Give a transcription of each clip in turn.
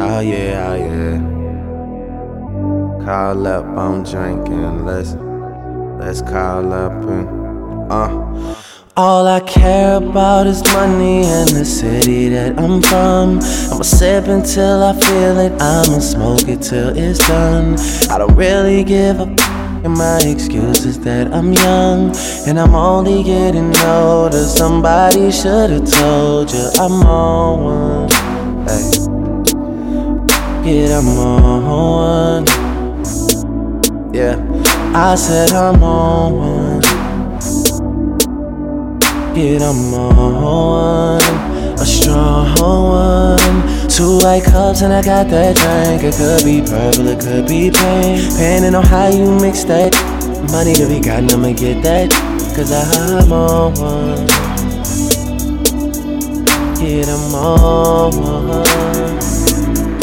Oh yeah. Call up, I'm drinking. Let's call up and All I care about is money and the city that I'm from. I'ma sip until I feel it, I'ma smoke it till it's done. I don't really give a and my excuse is that I'm young, and I'm only getting older. Somebody should've told you I'm on one. Hey. Yeah, I'm on one. Yeah, I said I'm on one. Yeah, I'm on one. A strong one. 2 white cups and I got that drink. It could be purple, it could be pink. Depending on how you mix that. Money to be gotten, I'ma get that. Cause I'm on one. Yeah, I'm on one.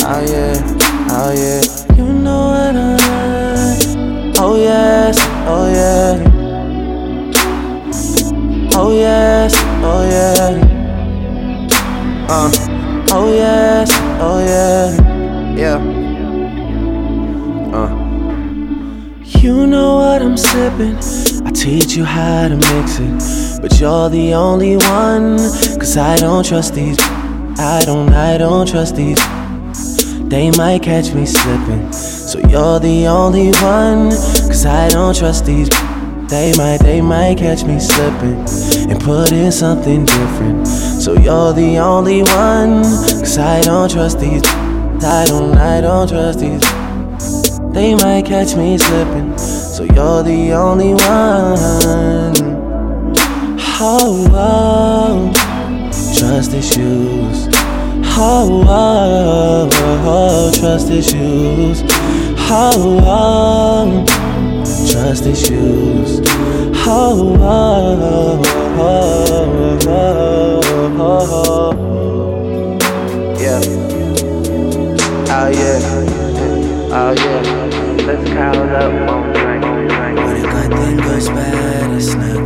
Oh yeah. You know what I like. Oh yes. Oh yeah. Oh yes, yeah. You know what I'm sipping. I teach you how to mix it, but you're the only one. Cause I don't trust these. I don't trust these. They might catch me slipping. So you're the only one. Cause I don't trust these. They might catch me slipping and put in something different. So you're the only one. Cause I don't trust these. I don't trust these. They might catch me slipping. So you're the only one. Oh, trust issues. Oh, trust issues. Oh, trust issues. Oh. Yeah. Oh yeah. Let's count up one drink. When good thing goes bad, it's not the end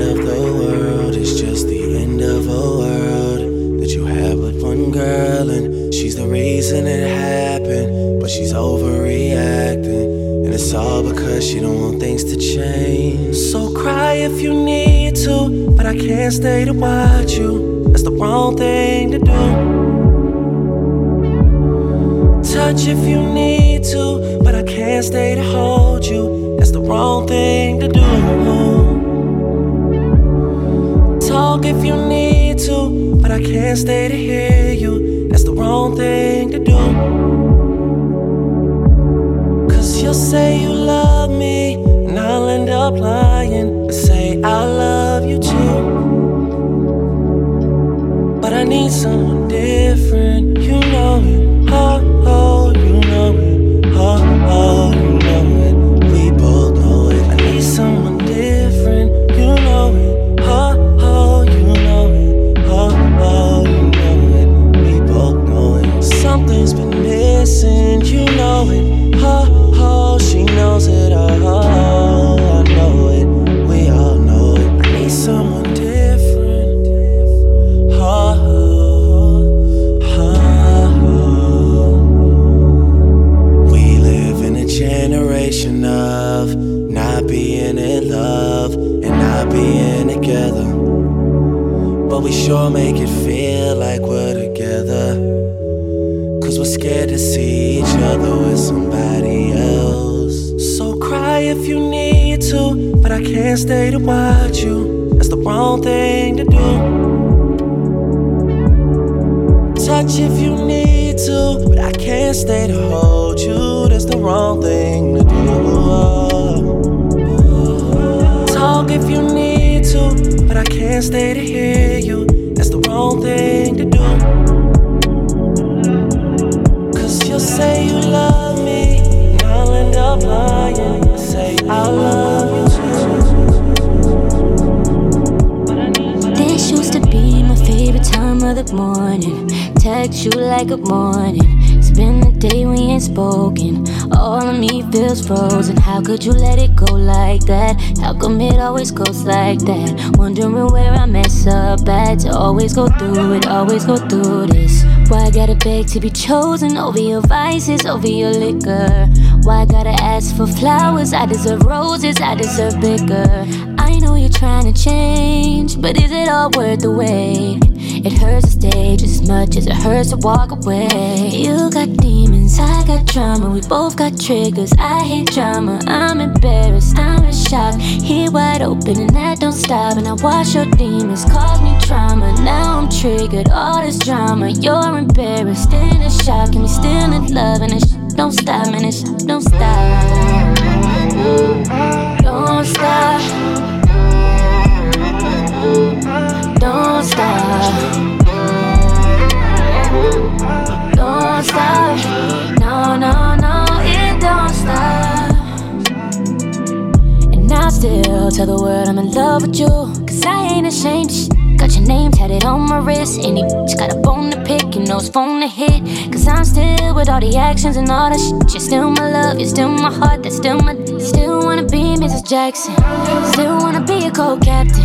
of the world. It's just the end of a world that you have with one girl, and she's the reason it happened, but she's overreacting. And it's all because she don't want things to change. So cry if you need to, but I can't stay to watch you. That's the wrong thing to do. Touch if you need to, but I can't stay to hold you. That's the wrong thing to do. Talk if you need to, but I can't stay to hear you. That's the wrong thing to do. You'll say you love me, and I'll end up lying. I say I love you too, but I need someone different. You know it, oh, you know it, oh, you know it. We both know it. I need someone different. You know it, oh, you know it, oh, you know it. We both know it. Something's been missing. You know it, oh. She knows it all, I know it, we all know it. I need someone different. Oh. We live in a generation of not being in love and not being together, but we sure make it feel like we're together. Cause we're scared to see each other with somebody else. So cry if you need to, but I can't stay to watch you. That's the wrong thing to do. Touch if you need to, but I can't stay to hold you. That's the wrong thing to do. Talk if you need to, but I can't stay to hear you. That's the wrong thing to do. Cause you'll say you love me, I'll end up lying, say I love you. This used to be my favorite time of the morning. Text you like a morning. Spend the day we ain't spoken. All of me feels frozen. How could you let it go like that? How come it always goes like that? Wondering where I mess up at. To always go through it, always go through this. Why I gotta beg to be chosen over your vices, over your liquor? Why I gotta ask for flowers? I deserve roses, I deserve bigger. I know you're trying to change, but is it all worth the wait? It hurts to stay just as much as it hurts to walk away. You got demons, I got drama. We both got triggers, I hate drama. I'm embarrassed, I'm in shock. He wide open and that don't stop. And I watch your demons cause me trauma. Now I'm triggered, all this drama. You're embarrassed and it's shocking me. Still in love and it don't stop, man, it don't stop. Don't stop. Don't stop. Don't stop. No, no, no, it don't stop. And I'll still tell the world I'm in love with you, cause I ain't ashamed. Got your name tatted on my wrist. Any bitch got a bone to pick, you know it's phone to hit. Cause I'm still with all the actions and all that shit. You're still my love, you're still my heart, that's still my Still wanna be Mrs. Jackson, still wanna be a co-captain.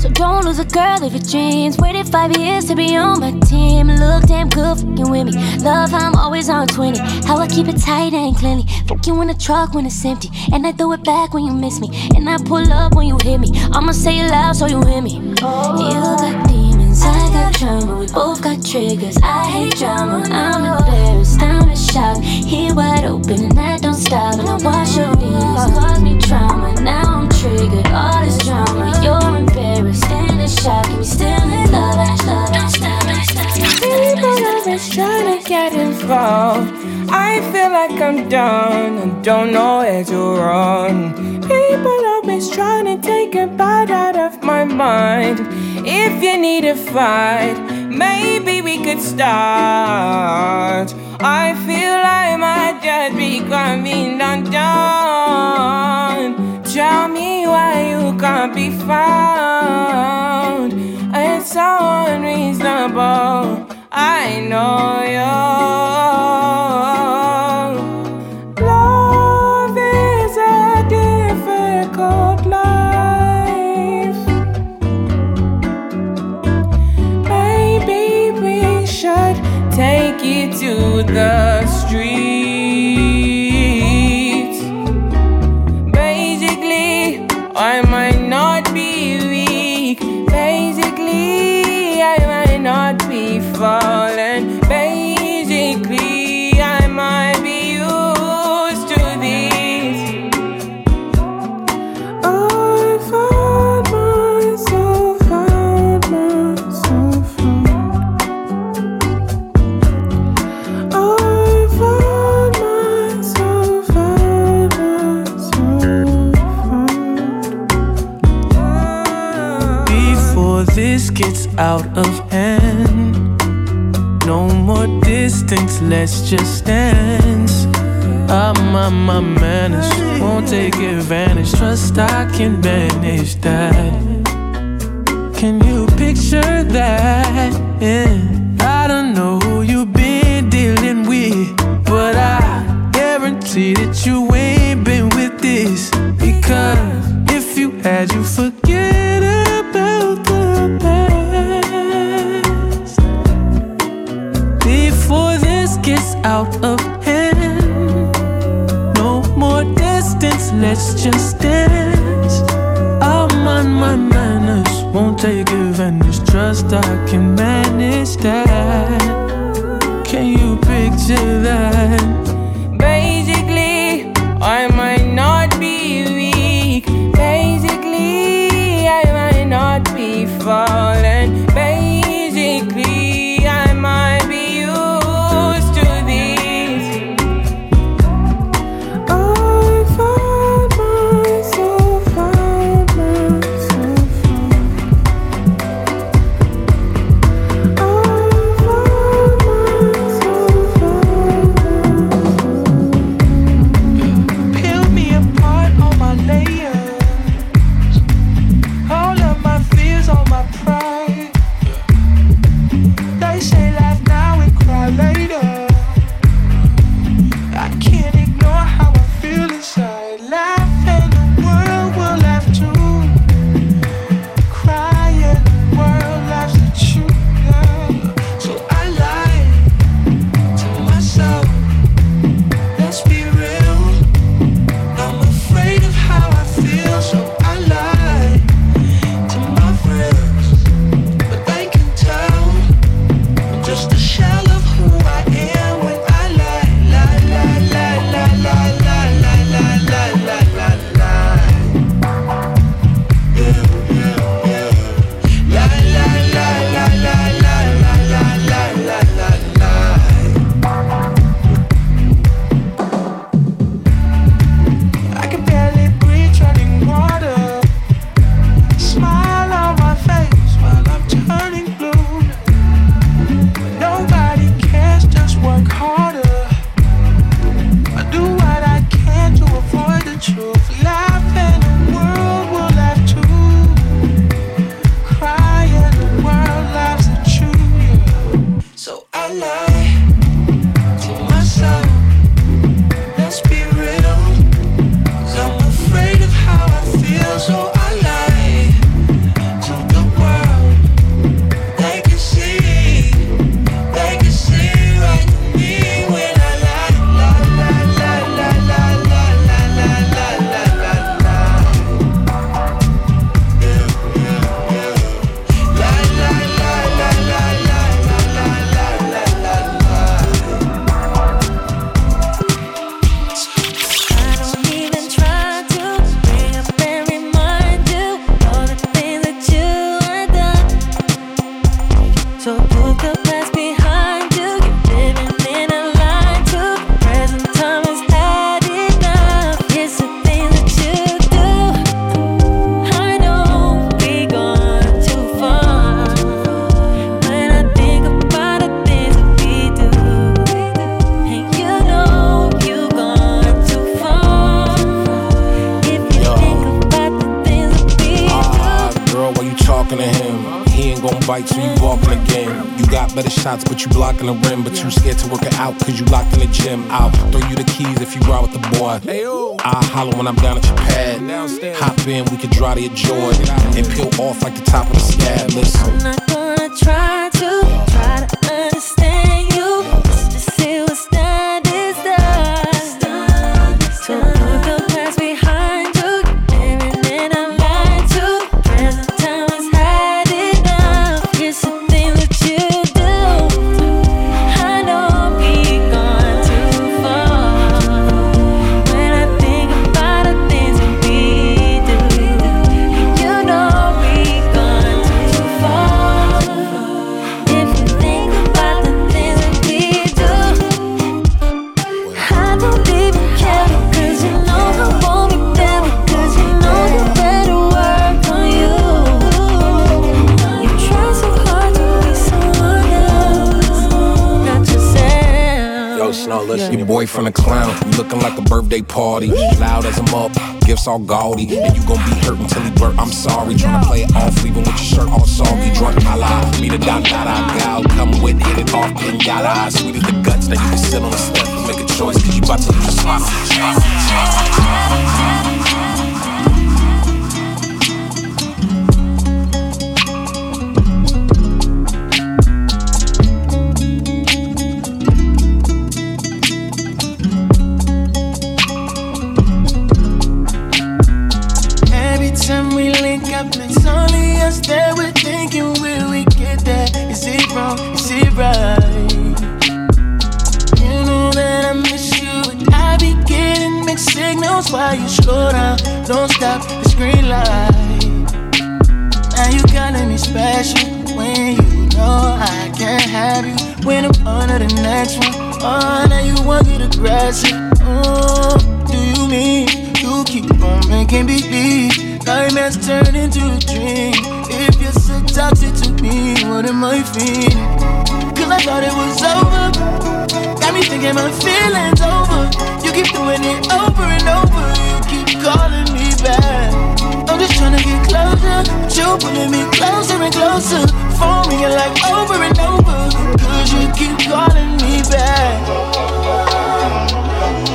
So don't lose a girl of your dreams. Waited 5 years to be on my team. Look damn good fucking with me. Love how I'm always on 20. How I keep it tight and cleanly. Fuck you in the truck when it's empty. And I throw it back when you miss me. And I pull up when you hit me. I'ma say it loud so you hear me. Oh. You got demons, I got drama. We both got triggers, I hate drama. I'm embarrassed, I'm in shock. He wide open and I don't stop. And I wash your demons, cause me trauma. Now I'm triggered, all this drama. You're stand in shock, and we still in love, love. Don't stop, don't stop. People are just trying to get involved. I feel like I'm done and don't know where to run. People are just trying to take a bite out of my mind. If you need a fight, maybe we could start. I feel like my dad becoming undone. Tell me why you can't be found. It's so unreasonable, I know you. Love is a difficult life. Maybe we should take it to the street. Falling. Basically, I might be used to this. I found myself. Before this gets out of hand, no more distance, let's just dance. I'm on my manners, won't take advantage. Trust I can manage that. Can you picture that? Yeah. I don't know who you've been dealing with, but I guarantee that you ain't been with this. Because if you had, you forget about the past. Before this gets out of hand, no more distance, let's just dance. I'll mind my manners, won't take advantage. Trust I can manage that. Can you picture that? Basically, I might not be weak. Basically, I might not be fallen. Basically, I might be talking to him. He ain't gon' bite, so you barking again. You got better shots, but you blocking the rim. But you scared to work it out, cause you locked in the gym. I'll throw you the keys if you ride with the boy. I'll holler when I'm down at your pad. Hop in, we can dry to your Jordan and peel off like the top of the scab. Listen, I'm not gonna try to understand you. Let's just see what's done is done. So put the past behind you. Everything I lied to, present time is had enough. It's the thing that you do. I know we gone too far. When I think about the things that we do, you know we gone too far. If you think about the things that we do, I don't even care, cause you know I won't be there, cause you know you better work on you. You try so hard to be someone else, not yourself. Yo, Snow, listen, your boyfriend a clown. You looking like a birthday party. Loud as I'm up, gifts all gaudy, and you gon' be hurt until he blurt, I'm sorry. Tryna play it off, leaving with your shirt all soggy. Drunk my life, me the da-da-da gal. Come with, hit it off, then yada. Sweet as the guts, now you can sit on the step and make a choice, cause you bout to lose the that we're thinking, will we get that? Is it wrong? Is it right? You know that I miss you, and I be getting mixed signals. Why you slow down? Don't stop, it's green light. Now you calling me special when you know I can't have you. When I'm under the next one, oh, now you want to get aggressive. Oh, do you mean you keep on making me believe nightmares turn into a dream? If you're so toxic to me, what am I feeling? Cause I thought it was over, got me thinking my feelings over. You keep doing it over and over, you keep calling me back. I'm just trying to get closer, but you're pulling me closer and closer. For me, you're like over and over, cause you keep calling me back.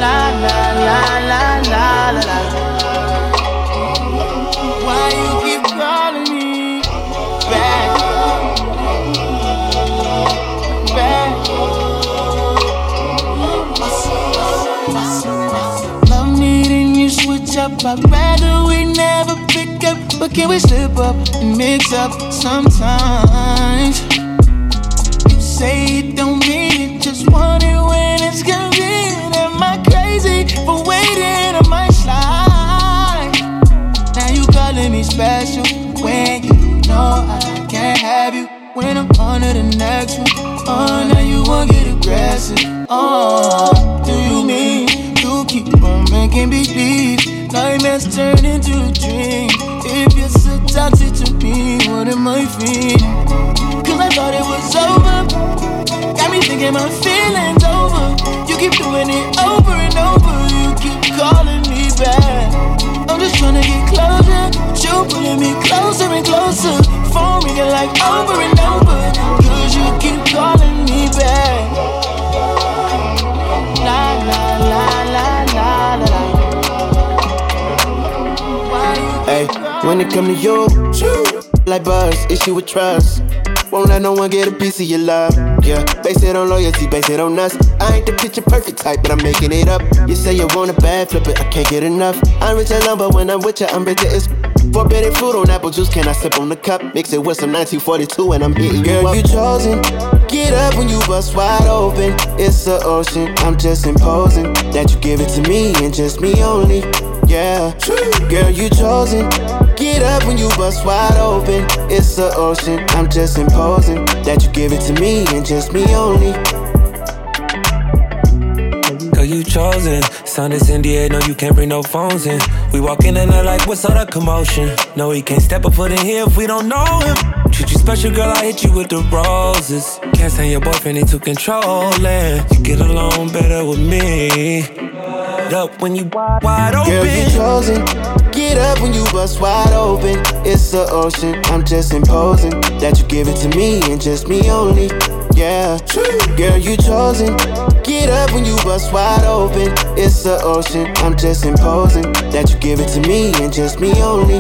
La la la la la la la. Up. I'd rather we never pick up, but can we slip up and mix up sometimes? You say you don't mean it, just want it when it's convenient. Am I crazy for waiting on my slide? Now you calling me special when you know I can't have you. When I'm under the next one, oh, now you won't get aggressive. Oh, do you mean you keep on making me believe nightmares turn into a dream? If you're so toxic to me, what am I feeling? Cause I thought it was over, got me thinking my feelings over. You keep doing it over and over, you keep calling me back. I'm just trying to get closer, but you're pulling me closer and closer. For me, you're like over and over, cause you keep calling me back. La la la la la la la. Ay, when it come to you, like buzz, issue with trust. Won't let no one get a piece of your love. Yeah, base it on loyalty, base it on us. I ain't the picture perfect type, but I'm making it up. You say you want a bad, flip it, I can't get enough. I'm rich alone, but when I'm with you, I'm bitter as forbidden fruit on apple juice, can I sip on the cup? Mix it with some 1942 and I'm hitting you up. Girl, you chosen. Get up when you bust wide open. It's the ocean, I'm just imposing that you give it to me and just me only. Yeah, girl, you chosen. Get up when you bust wide open. It's the ocean, I'm just imposing that you give it to me and just me only. Girl, you chosen. Sound is in the air, no, you can't bring no phones in. We walk in and they're like, what's all the commotion? No, he can't step a foot in here if we don't know him. Treat you special, girl, I hit you with the roses. Can't stand your boyfriend, he too controlling. You get along better with me. Up when you wide open. Girl, you chosen. Get up when you bust wide open. It's the ocean, I'm just imposing that you give it to me and just me only. Yeah, girl, you chosen. Get up when you bust wide open. It's the ocean, I'm just imposing that you give it to me and just me only.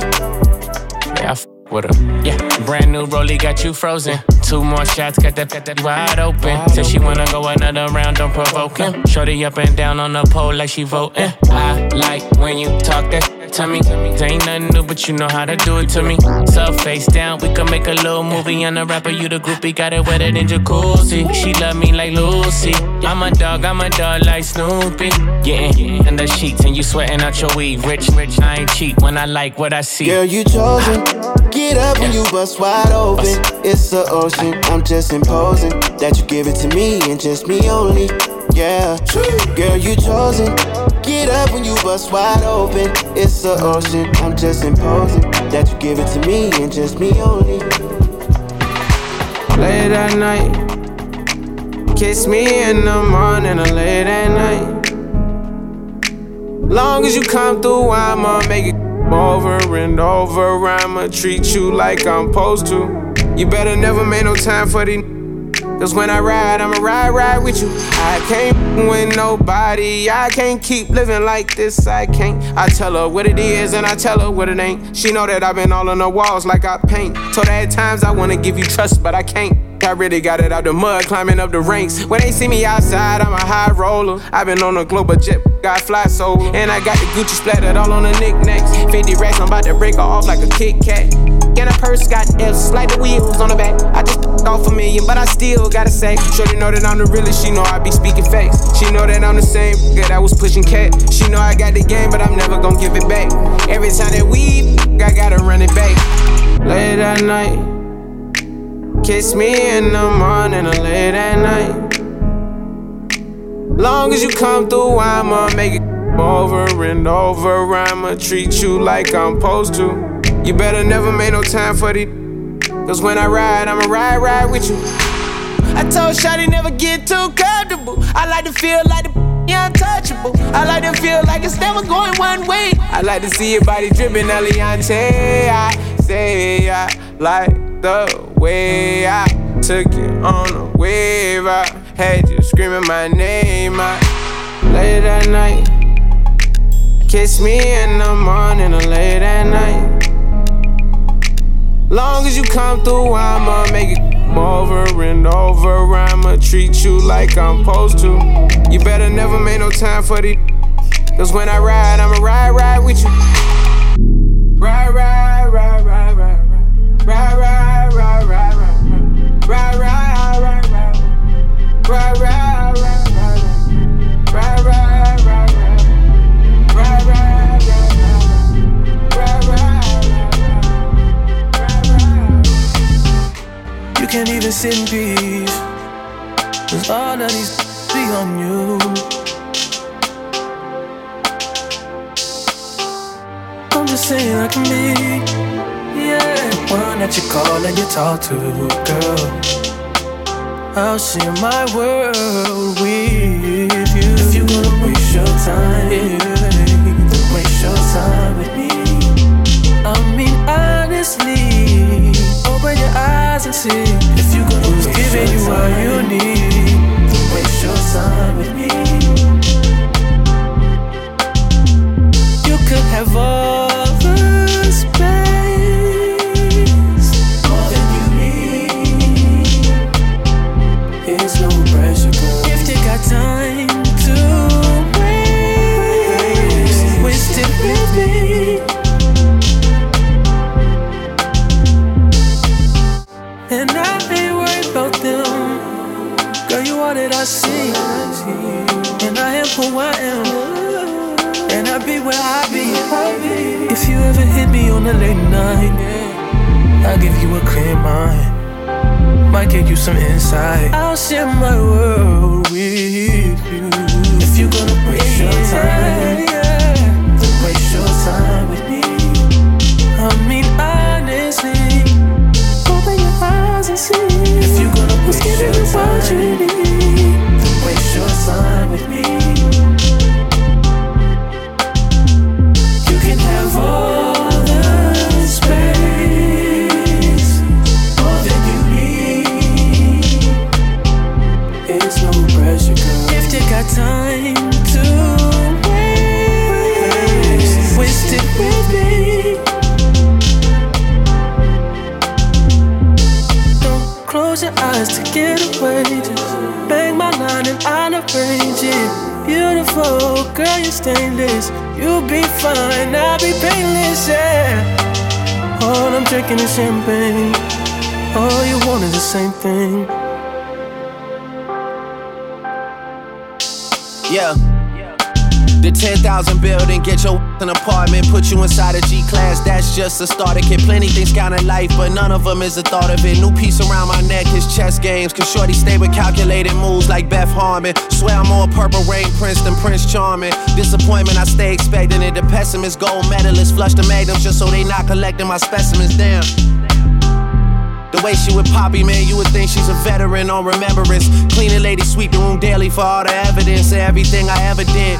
Yeah, I with her. Yeah, brand new rollie got you frozen. Two more shots, got that wide open. Said she wanna go another round, don't provoke him. Shorty up and down on the pole like she voting. I like when you talk that to me. There ain't nothing new, but you know how to do it to me. So face down, we can make a little movie. I'm the rapper, you the groupie, got it wetter than jacuzzi. She love me like Lucy. I'm a dog like Snoopy. Getting in the sheets and you sweating out your weed. Rich, I ain't cheap when I like what I see. Girl, you chosen. Get up when you bust wide open. It's the ocean, I'm just imposing that you give it to me and just me only. Yeah, girl, you chosen. Get up when you bust wide open. It's the ocean, I'm just imposing that you give it to me and just me only. Late at night, kiss me in the morning or late at night. Long as you come through, I'ma make it over and over. I'ma treat you like I'm supposed to. You better never make no time for these. Cause when I ride, I'ma ride with you. I can't win nobody. I can't keep living like this, I can't. I tell her what it is and I tell her what it ain't. She know that I've been all on the walls like I paint. Told her at times I wanna give you trust, but I can't. I really got it out the mud, climbing up the ranks. When they see me outside, I'm a high roller. I've been on a global jet, got fly solo. And I got the Gucci splattered all on the knickknacks. 50 racks, I'm about to break her off like a Kit Kat. And a purse got F's, like the wheels on the back. I just off a million, but I still gotta say. Shorty know that I'm the realest, she know I be speaking facts. She know that I'm the same that I was pushing cat. She know I got the game, but I'm never gonna give it back. Every time that we, I gotta run it back. Late at night, kiss me in the morning or late at night. Long as you come through, I'ma make it over and over. I'ma treat you like I'm supposed to. You better never make no time for these. Cause when I ride, I'ma ride with you. I told Shawty never get too comfortable. I like to feel like the untouchable. I like to feel like it's never going one way. I like to see your body dripping, Eliante. I say I like the way I took you on a wave. I had you screaming my name. I late at night, kiss me in the morning or late at night. Long as you come through, I'ma make it over and over. I'ma treat you like I'm supposed to. You better never make no time for these. Cause when I ride, I'ma ride with you. Can't even sit in peace, cause all of these be on you. I'm just saying I can be, yeah, one that you call and you talk to, girl. I'll share my world with you. If you gonna waste your time, yeah, then waste your time with me. I mean honestly, open your eyes and see. If you gonna who's giving you what you need, waste your time with me. You could have all the space, all that you need. There's no pressure, girl. If you got time to waste, waste it with me. And I ain't worried about them. Girl, you are that I see. And I am who I am. And I be where I be. If you ever hit me on a late night, I'll give you a clear mind. Might give you some insight. I'll share my world with you. If you're gonna waste your time, then waste your time with me. I mean honestly, and see if you're gonna waste your time, then waste your time with me. You can have all. close your eyes to get away. Just bang my line and I'll arrange it. Beautiful, girl, you're stainless. You'll be fine, I'll be painless, yeah. All I'm drinking is champagne. All you want is the same thing. Yeah. The 10,000 building, get your an apartment, put you inside a G-Class. That's just a starter kit. Plenty things count in life, but none of them is the thought of it. New piece around my neck is chess games, cause shorty stay with calculated moves like Beth Harmon. Swear I'm more Purple Rain Prince than Prince Charming. Disappointment, I stay expecting it. The pessimist, gold medalist, flush the magnums just so they not collecting my specimens. Damn. The way she with Poppy, man, you would think she's a veteran on remembrance. Cleaning lady, sweep the room daily for all the evidence of everything I ever did.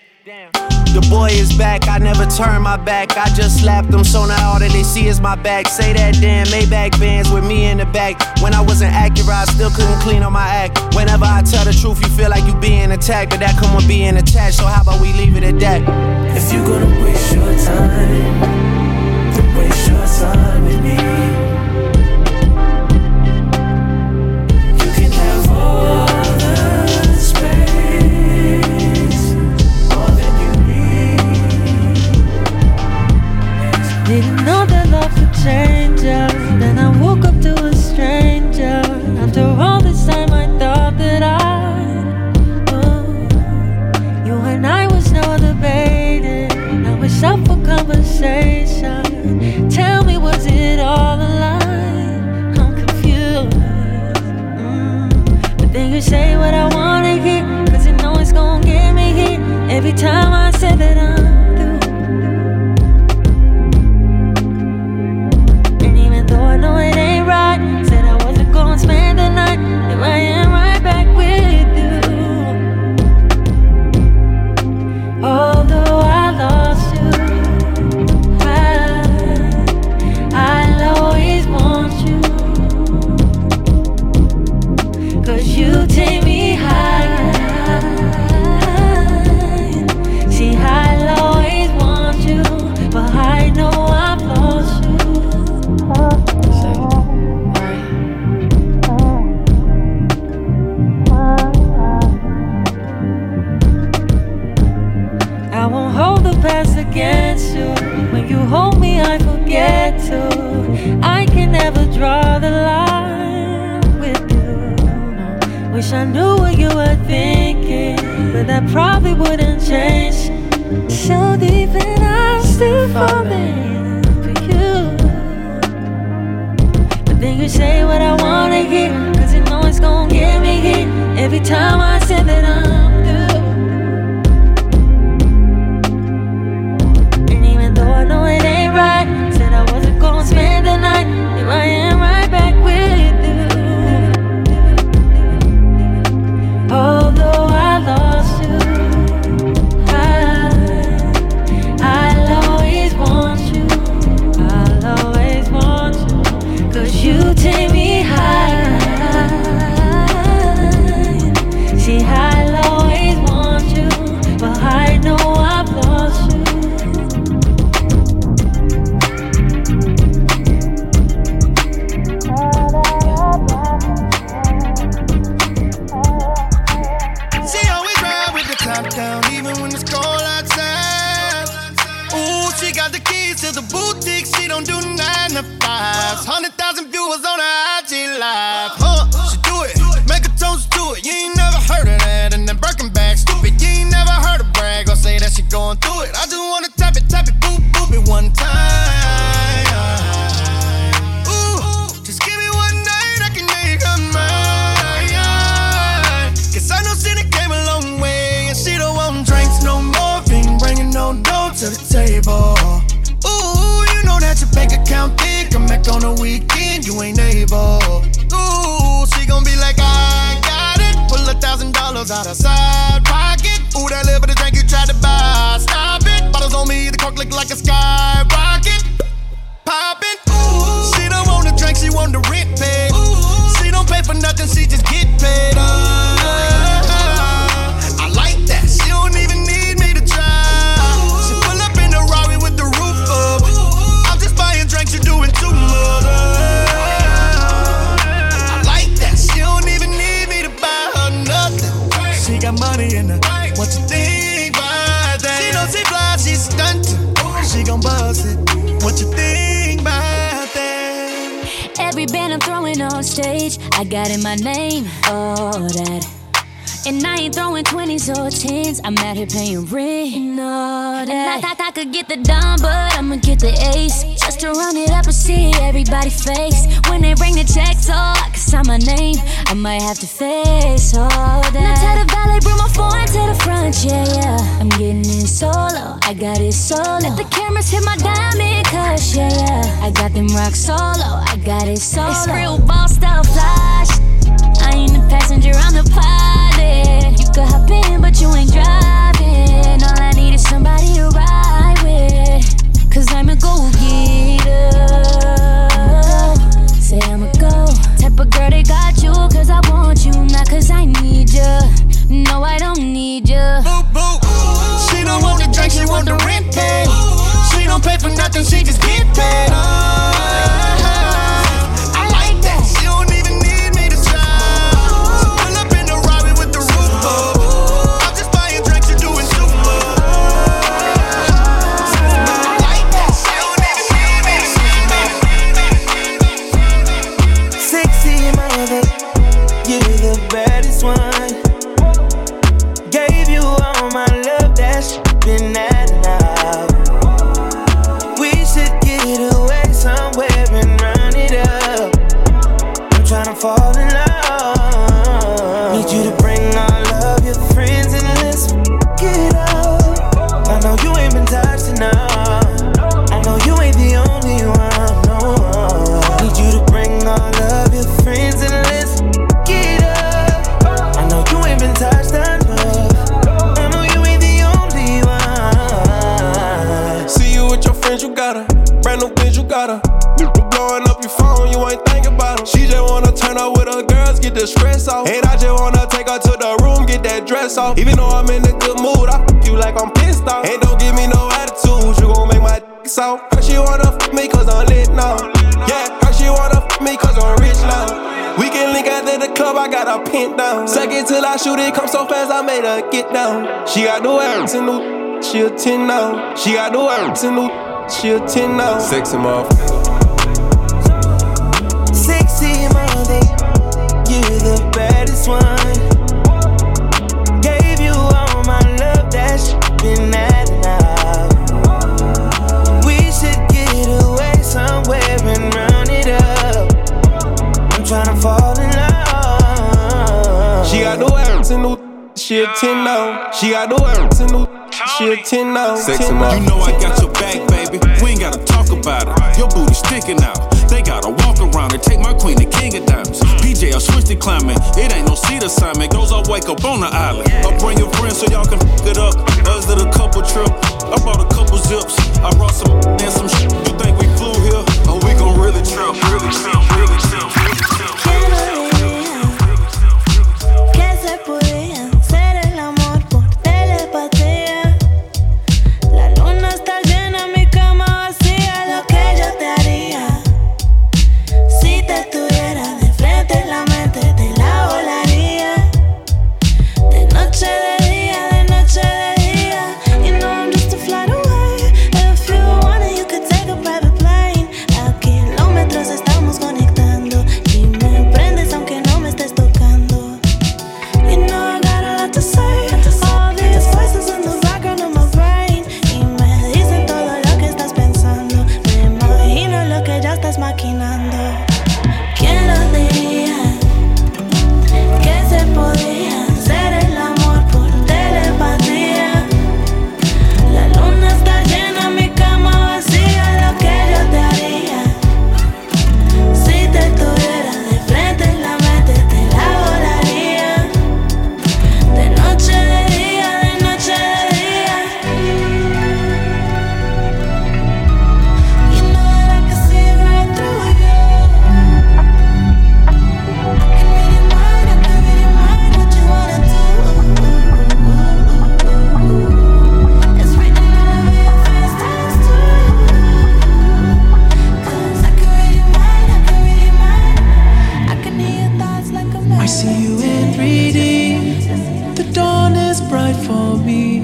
The boy is back, I never turn my back. I just slapped them, so now all that they see is my back. Say that damn Maybach bands with me in the back. When I wasn't accurate, I still couldn't clean up my act. Whenever I tell the truth, you feel like you being attacked, but that come with being attached, so how about we leave it at that? If you're gonna waste your time, then waste your time with me. Didn't know that love could change ya. Then I woke up to a stranger. After all this time I thought that you and I was no debating. I was up for conversation. Tell me, was it all a lie? I'm confused. But then you say what I wanna hear, cause you know it's gon' get me hit. Every time I say that I'm no, it ain't right. Said I wasn't gonna spend the night. Here I am right back with you. Although I lost you, I'll always want you. Cause you take me high. See, I'll always want you, but I know I've lost you. Pass against you. When you hold me, I forget to. I can never draw the line with you. Wish I knew what you were thinking, but that probably wouldn't change. So deep and I'm still falling for you. But then you say what I wanna hear, cause you know it's gon' get me hit. Every time I say that I'm through. No, it ain't right. Said I wasn't gonna spend the night. Here I am right back with you. Although I lost you, I'll always want you. I'll always want you. Cause you take me high. See, I'll always want you, but I know I've lost you. The boutique, she don't do 9 to 5s. 100,000 viewers on her IG live. She do it. Make a toast to it. You ain't never heard of that. And then Birkin bag, stupid. You ain't never heard her brag or say that she going through it. I just wanna tap it, boop, boop it one time. Ooh, just give me one night, I can make her mine. Cause I know she done came a long way, and she don't want drinks no more. Been bringing no dough to the table. Bank account thick, I'm back on the weekend, you ain't able. Ooh, she gon' be like, I got it. Pull $1,000 out of side pocket. I got in my name, all that. And I ain't throwing 20s or 10s. I'm out here paying rent and all that. And I could get the dime, but I'ma get the ace. Just to run it up and see everybody's face. When they bring the checks, all I can sign my name. I might have to face all that. Now tell the valet, bring my foreign to the front, yeah, yeah. I'm getting in solo, I got it solo. Let the cameras hit my diamond cush, yeah, yeah. I got them rock solo, I got it solo. It's real ball style flash. I ain't the passenger, I'm the pilot. You could hop in, but you ain't driving. All I need is somebody to ride with. Cause I'm a go-getter. Say I'm a go. Type of girl that got you, cause I want you. Not cause I need ya. No, I don't need ya. Boo, boo. She don't want the drink, she want the rent pay. She don't pay for nothing, she just get paid. I like that. She don't even need me to try. So pull up in the Rari with the roof up. I'm just buying drinks, you're doing too much. I like that. She don't even need me to try. Sexy mother, you're the baddest one. Gave you all my love, that's been nice. Fall in love. Need you to bring all of your friends and let's get up. I know you ain't been touched enough. I know you ain't the only one. No. Need you to bring all of your friends and let's get up. I know you ain't been touched enough. I know you ain't the only one. See you with your friends, you gotta. Brand new things, you gotta. Blowing up your phone, you ain't thinking about it. She just wanna turn up with her girls, get the stress off. And I just wanna take her to the room, get that dress off. Even though I'm in a good mood, I fuck you like I'm pissed off. And don't give me no attitude, you gon' make my dick soft. Her she wanna fuck me cause I'm lit now. Yeah, her she wanna fuck me cause I'm rich now. We can link after the club, I got her pinned down. Suck it till I shoot it, come so fast, I made her get down. She got new ass and new, she a 10 now. She got new ass and new, she a 10 now. Sexy motherfucker. You're the baddest one. Gave you all my love, that's been at now. We should get away somewhere and run it up. I'm tryna fall in love. She got no ass and no she a 10 now. She got no ass and no she a 10 now. You know I got your back, baby. We ain't gotta talk about it. Your booty sticking out. They gotta walk around and take my queen to King of Diamonds. PJ, I switched to climbing. It ain't no seat assignment. Goes, I wake up on the island. I bring your friends so y'all can f*** it up. Us did a couple trip. I bought a couple zips. I brought some and some shit. You think we flew here? Oh, we gon' really trip. Really trip. Really trip. Really trip. Que se podía hacer el amor por telepatía. La luna está llena, mi cama vacía. Lo que yo te haría. Estamos conectados. in 3D. The dawn is bright for me.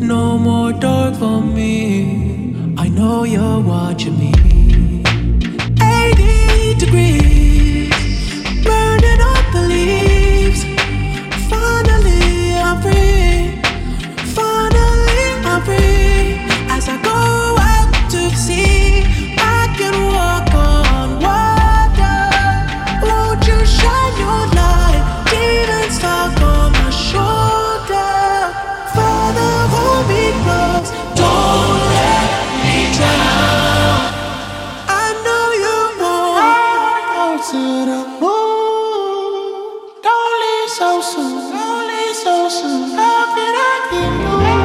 No more dark for me. I know you're watching me. 80 degrees, burning up the leaves. Finally I'm free. Finally I'm free. As I go out to sea, I can walk on water. Won't you shine your light? Demons stuck on my shoulder. Father, hold me close. Don't let me drown. I know you won't. To the moon. Don't leave so soon. Don't leave so soon. Love it, I can move.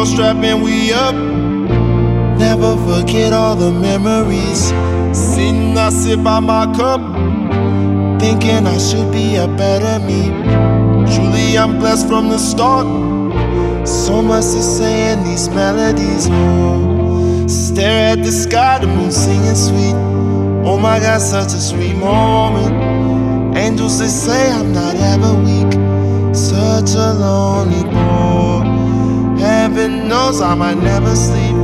Strapping we up. Never forget all the memories. Sitting I sit by my cup, thinking I should be a better me. Truly I'm blessed from the start. So much to say in these melodies. Oh, stare at the sky, the moon singing sweet. Oh my God, such a sweet moment. Angels they say I'm not ever weak. Such a lonely boy. Heaven knows I might never sleep.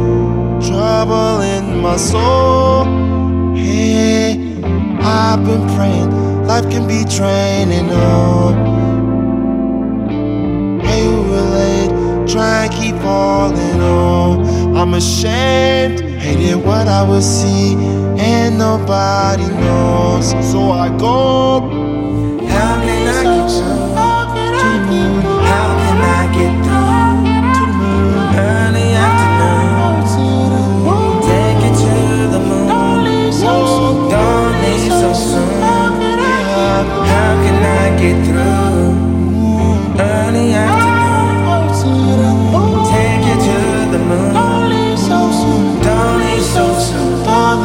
Trouble in my soul. Hey, I've been praying. Life can be draining. Oh, hey, relate. Try and keep falling. Oh, I'm ashamed. Hated what I would see, and nobody knows. So I go. How can I get through? How can I get through? Early afternoon, take it to the moon. Don't leave so soon. How can I get through? Early afternoon, take it to the moon. Don't leave so soon. Don't leave so soon. Don't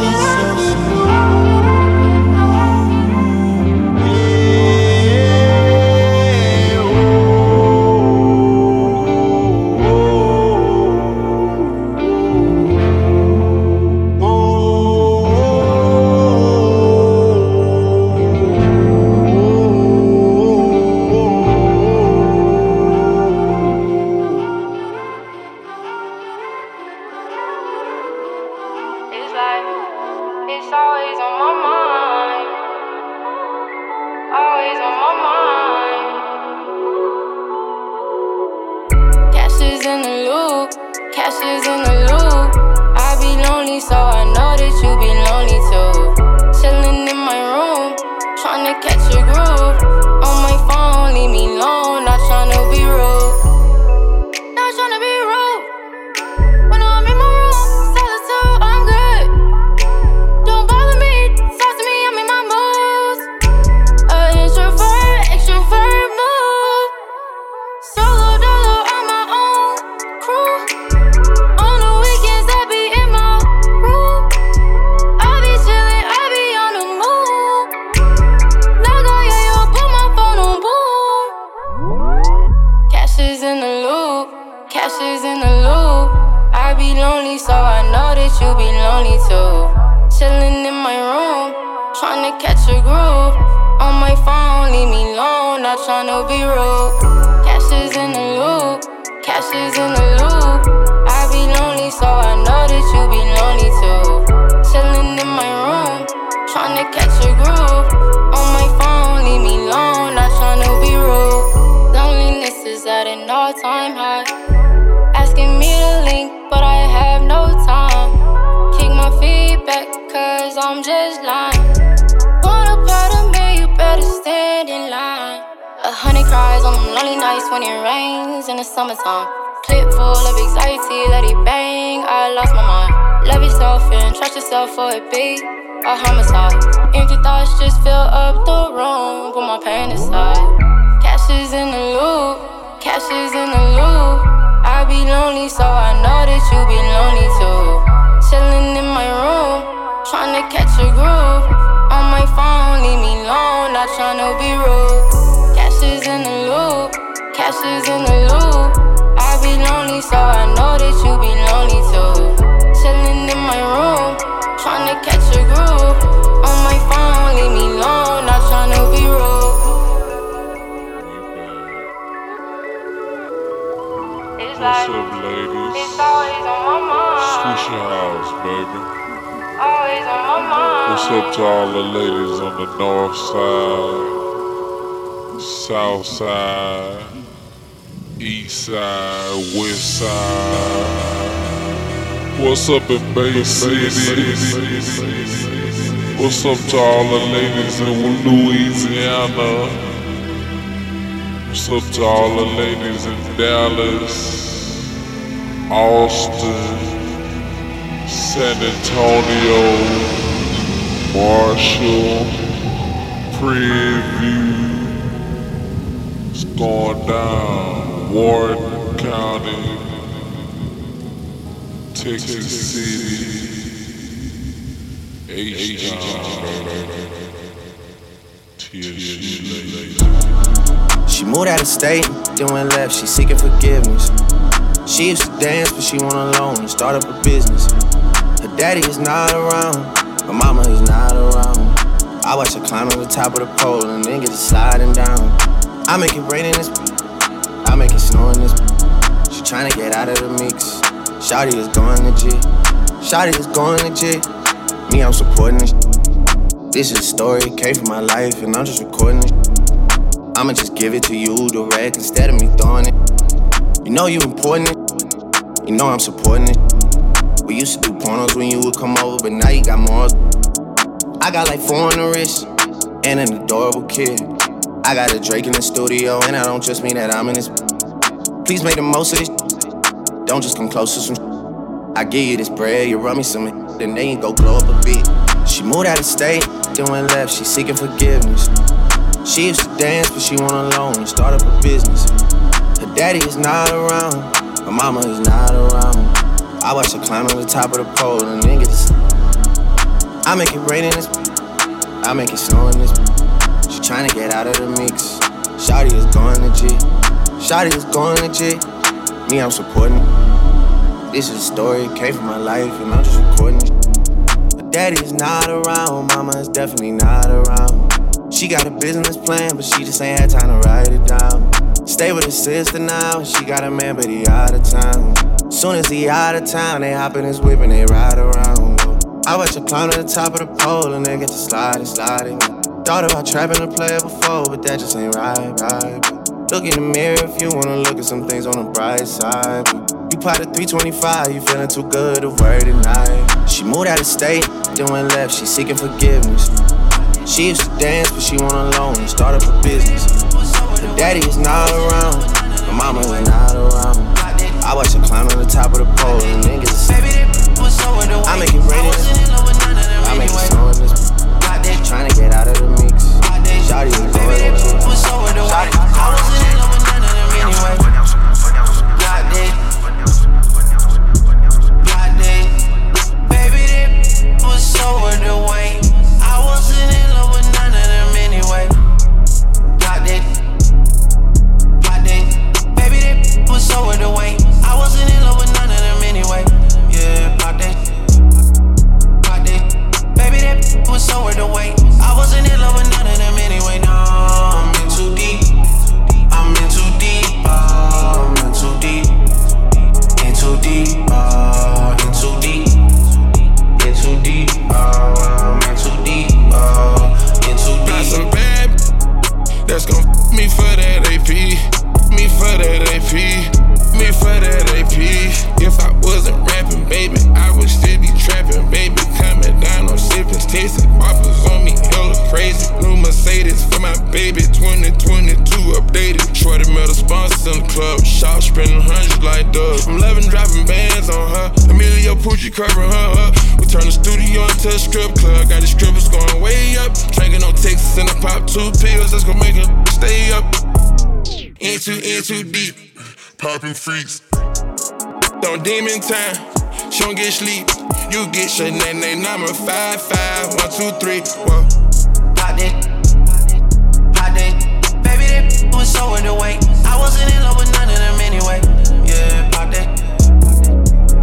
leave so soon. Catch a groove on my phone, leave me alone, not tryna be rude. Cash is in the loop. I be lonely, so I know that you be lonely too. Chillin' in my room, tryna catch a groove on my phone, leave me alone, not tryna be rude. It's like, what's up, ladies? It's always on my mind. Switch your house, baby. Always on my mind. What's up to all the ladies on the north side, south side, east side, west side? What's up in Bay City? What's up to all the ladies in Louisiana? What's up to all the ladies in Dallas, Austin, San Antonio, Marshall, Preview, it's going down, Warren County, Texas City, H-Town. She moved out of state, then went left, she seeking forgiveness. She used to dance, but she went alone and start up a business. Her daddy is not around, her mama is not around. I watch her climb to the top of the pole and then get to sliding down. I make it rain in this I make it snow in this She tryna get out of the mix. Shawty is going legit. Me, I'm supporting this This is a story, it came from my life, and I'm just recording this I'ma just give it to you direct instead of me throwing it. You know you important it, you know I'm supporting it. We used to do pornos when you would come over, but now you got more. I got like 4 on the wrist, and an adorable kid. I got a Drake in the studio, and I don't just mean that I'm in this. Please make the most of this, don't just come close to some. I give you this bread, you rub me some, then you go blow up a bit. She moved out of state, then went left, she seeking forgiveness. She used to dance, but she went alone and start up a business. Her daddy is not around, her mama is not around. I watch her climb to the top of the pole and then get to I make it rain in this I make it snow in this She tryna get out of the mix. Shawty is going legit. Me, I'm supporting it. This is a story, it came from my life, and I'm just recording it. Her daddy is not around, mama is definitely not around. She got a business plan, but she just ain't had time to write it down. Stay with her sister now, she got a man but he out of town. Soon as he out of town, they hop in his whip and they ride around. I watch her climb to the top of the pole and then get to sliding. Thought about trapping a player before, but that just ain't right. Look in the mirror if you wanna look at some things on the bright side. You potted 325, you feeling too good to worry tonight. She moved out of state, then went left, she seeking forgiveness. She used to dance, but she went alone and start up a business. Her daddy is not around, her mama is not around. I watch her climb to the top of the pole and then get to see. I make it rain in this I make it snow in this She tryna get out of the mix. Shawty is going legit. Baby, that was over the way. I wasn't in love with none of them anyway. Was over the way. I wasn't in love with none of them anyway. Yeah, block that. Baby, that was over the way. I wasn't in love with none of them anyway. No, I'm in too deep. Got some bad that's gon' f me for that AP. Me for that AP. If I wasn't rapping, baby, I would still be trapping, baby. Coming down on sippin', tasting boppers on me, hella crazy. New Mercedes for my baby, 2022 updated. Shorty metal sponsor in the club, shop spending hundreds like dubs. I'm loving dropping bands on her, Emilio Pucci covering her up. We turn the studio into a strip club, got these strippers going way up. Drinking on Texas and I pop 2 pills, that's gonna make her stay up. In too deep, poppin' freaks. Don't demon time, she don't get sleep. You get shit, name number 5 5 1 2 3 1. Pop that, pop that. Baby, that was so underweight. I wasn't in love with none of them anyway. Yeah, pop that,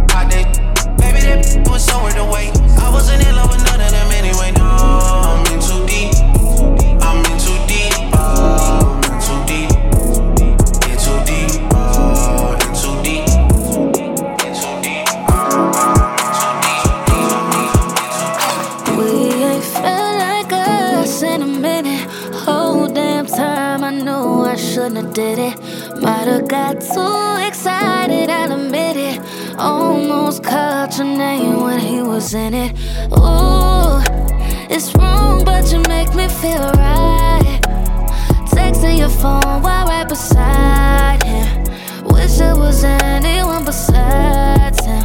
pop that. Baby, that was so underweight. I wasn't in love with none of them anyway. No, I'm in too deep. I'm in too deep. Shouldn't have did it. Might've got too excited, I'll admit it. Almost called your name when he was in it. Ooh, it's wrong, but you make me feel right. Texting your phone while right beside him. Wish I was anyone besides him.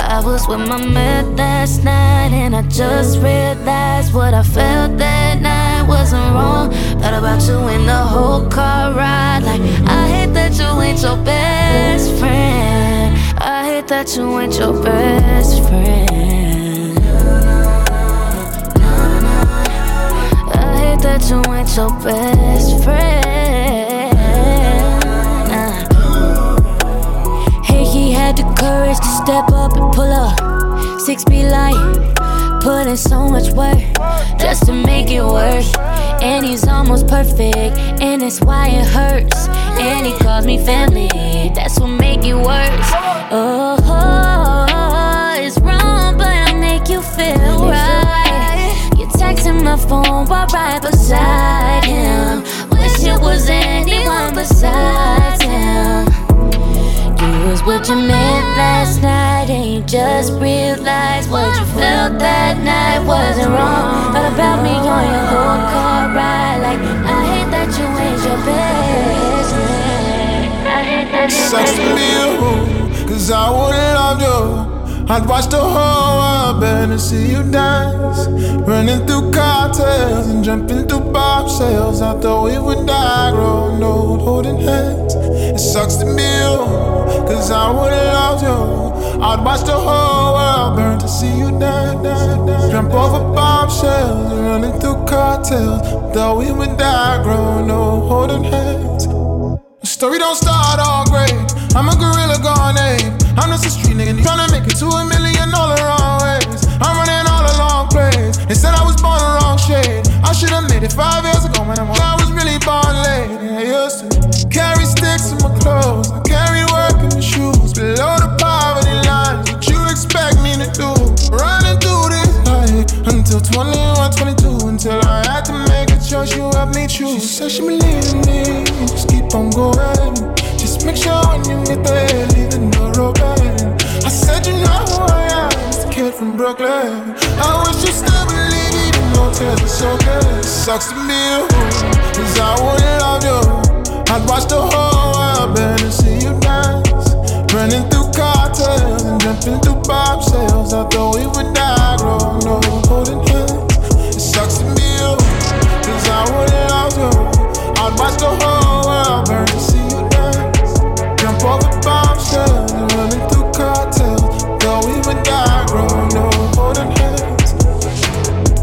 I was with my man last night, and I just realized what I felt that night wasn't wrong. Thought about you in the whole car ride. Like, I hate that you ain't your best friend. I hate that you ain't your best friend. I hate that you ain't your best friend. Hey, he had the courage to step up and pull up. 6 feet light, put in so much work just to make it work. And he's almost perfect, and that's why it hurts. And he calls me family, that's what make it worse. Oh, it's wrong, but I make you feel right. You're texting my phone while right beside him. Wish it was anyone besides him. You was what you meant last night, and you just realized what you felt that night wasn't wrong. Thought about me on your whole car ride. Like, I hate that you ain't your best friend. I hate that you sucks to be a fool, 'cause I would've loved you. I'd watch the whole world bend and see you dance, running through cocktails and jumping through bobshells. I thought we would die, growing old, holding hands. It sucks to be a fool, 'cause I would've loved you. I'd watch the whole world burn to see you die. Jump over bombshells, running through cartels. Though we would die, growing old, holding hands. The story don't start all great. I'm a gorilla gone ape. I'm just a street nigga tryna make it to $1 million all the wrong ways. I'm running all the long plays. They said I was born the wrong shade. I should've made it 5 years ago, man. I was really born late. I used to carry sticks in my clothes. I carry work in my shoes. Below the poverty line, what you expect me to do? Running through this life until 21, 22, until I had to make a choice. You helped me choose. She said she believed in me, and just keep on going. Just make sure when you get there, leave the door open. I said you know who I am, it's the kid from Brooklyn. I wish you still believed. It's okay. It sucks to be a fool, 'cause I wouldn't love you. I'd watch the whole world bend and see you dance, running through cocktails and jumping through bobshells. I thought we would die, growing old, holding hands. It sucks to be a fool, 'cause I wouldn't love you. I'd watch the whole world burn and see you dance, jump over bombshells and running through cocktails. Thought we would die, growing old, holding hands.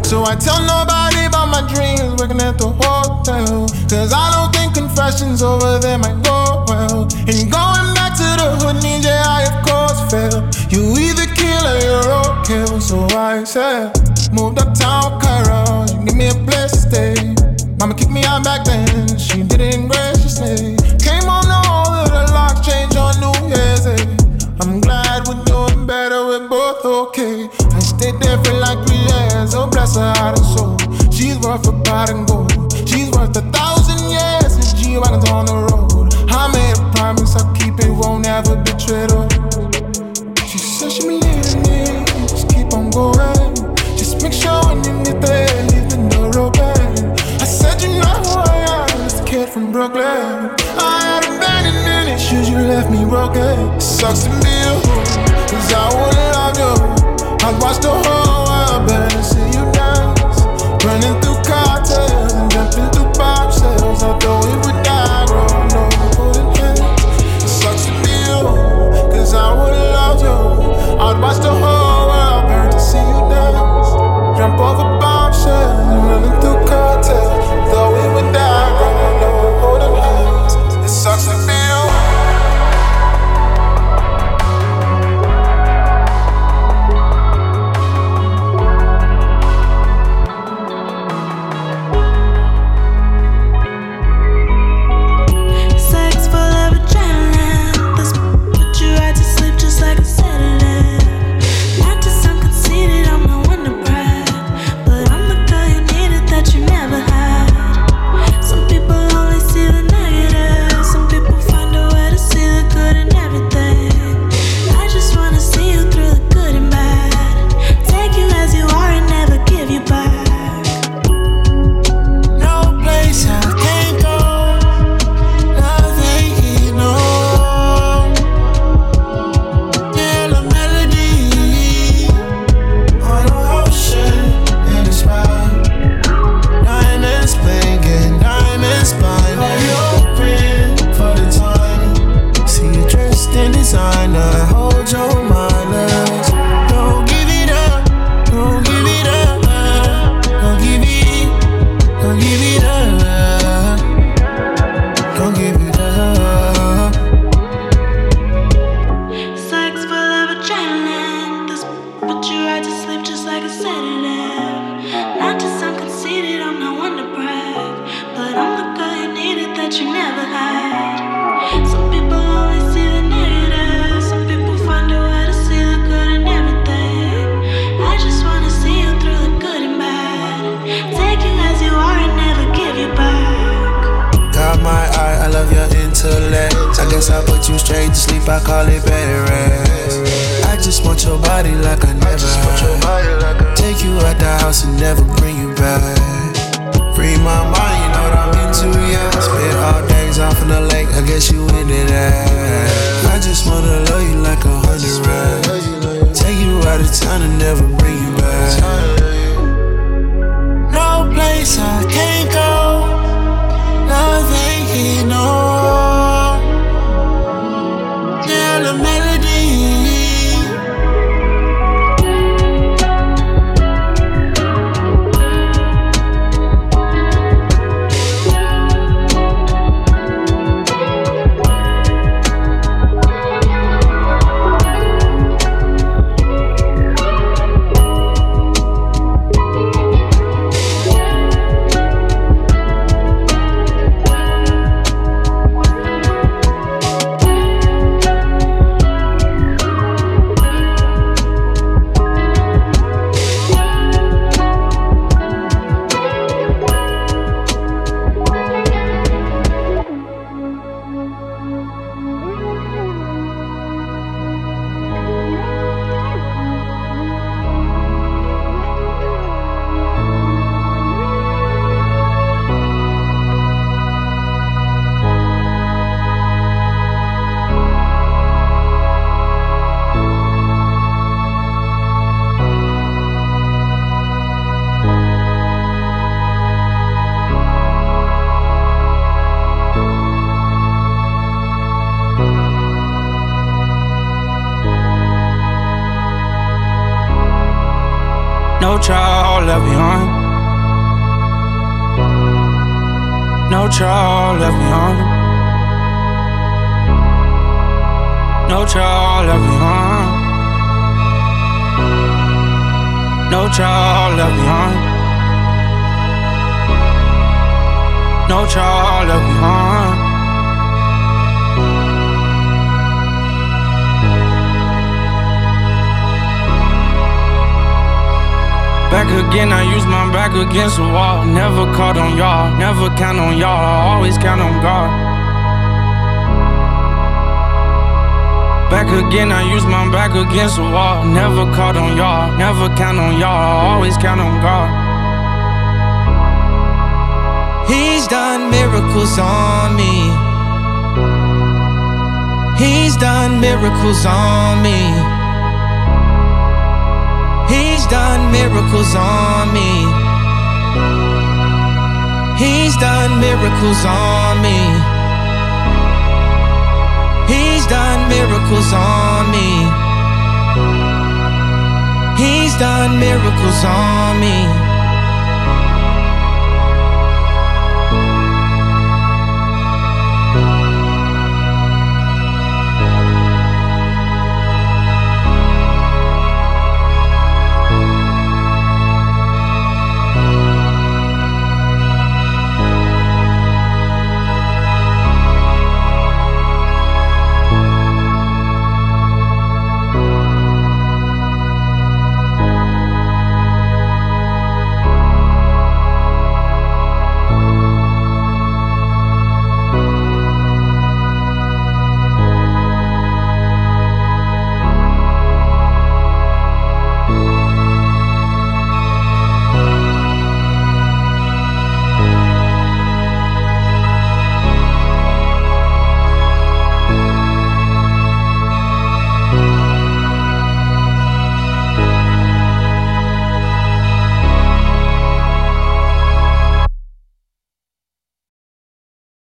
So I tell nobody about my dreams working at the hotel, 'cause I don't think confessions over there might go well. And going back to the hood, yeah, I of course fail. You either kill or you're roadkill, so I said, moved uptown, Cairo, you give me a place to stay. Mama kicked me out back then, she didn't graciously. Came on all of the locks, changed on New Year's Eve. I'm glad we're doing better, we're both okay. I stayed there for like 3 years, oh bless her heart and soul. She's worth a pot and gold, she's worth 1,000 years, and G-Wagon's on the road. I made a promise, I'll keep it, won't ever betray her. She said she believes in me, just keep on going. Just make sure when you get there, leave the door open. I said you know who I am, it's the kid from Brooklyn. I had abandoned in it, shoes you left me broken. It sucks to be a fool, 'cause I wouldn't love you. I'd watch the whole world burn and see you dance, running through cocktails and jumping through bobshells. I thought we would die, growing old, holding hands. It sucks to be you, 'cause I would've loved you. I'd watch the whole guess I put you straight to sleep, I call it bed rest. I just want your body like I never had. Take you out the house and never bring you back. Free my mind, you know what I'm into, yeah. Spend all days off in the lake, I guess you into that. I just wanna love you like 100 racks. Take you out of town and never bring you back. No place I can't go, nothing here, no. The melody. Child left behind. No child left behind. No child left behind. No child left behind. No child left behind. Back again, I use my back against the wall. Never caught on y'all, never count on y'all, I always count on God. Back again, I use my back against the wall. Never caught on y'all, never count on y'all, I always count on God. He's done miracles on me. He's done miracles on me. He's done miracles on me. He's done miracles on me. He's done miracles on me. He's done miracles on me.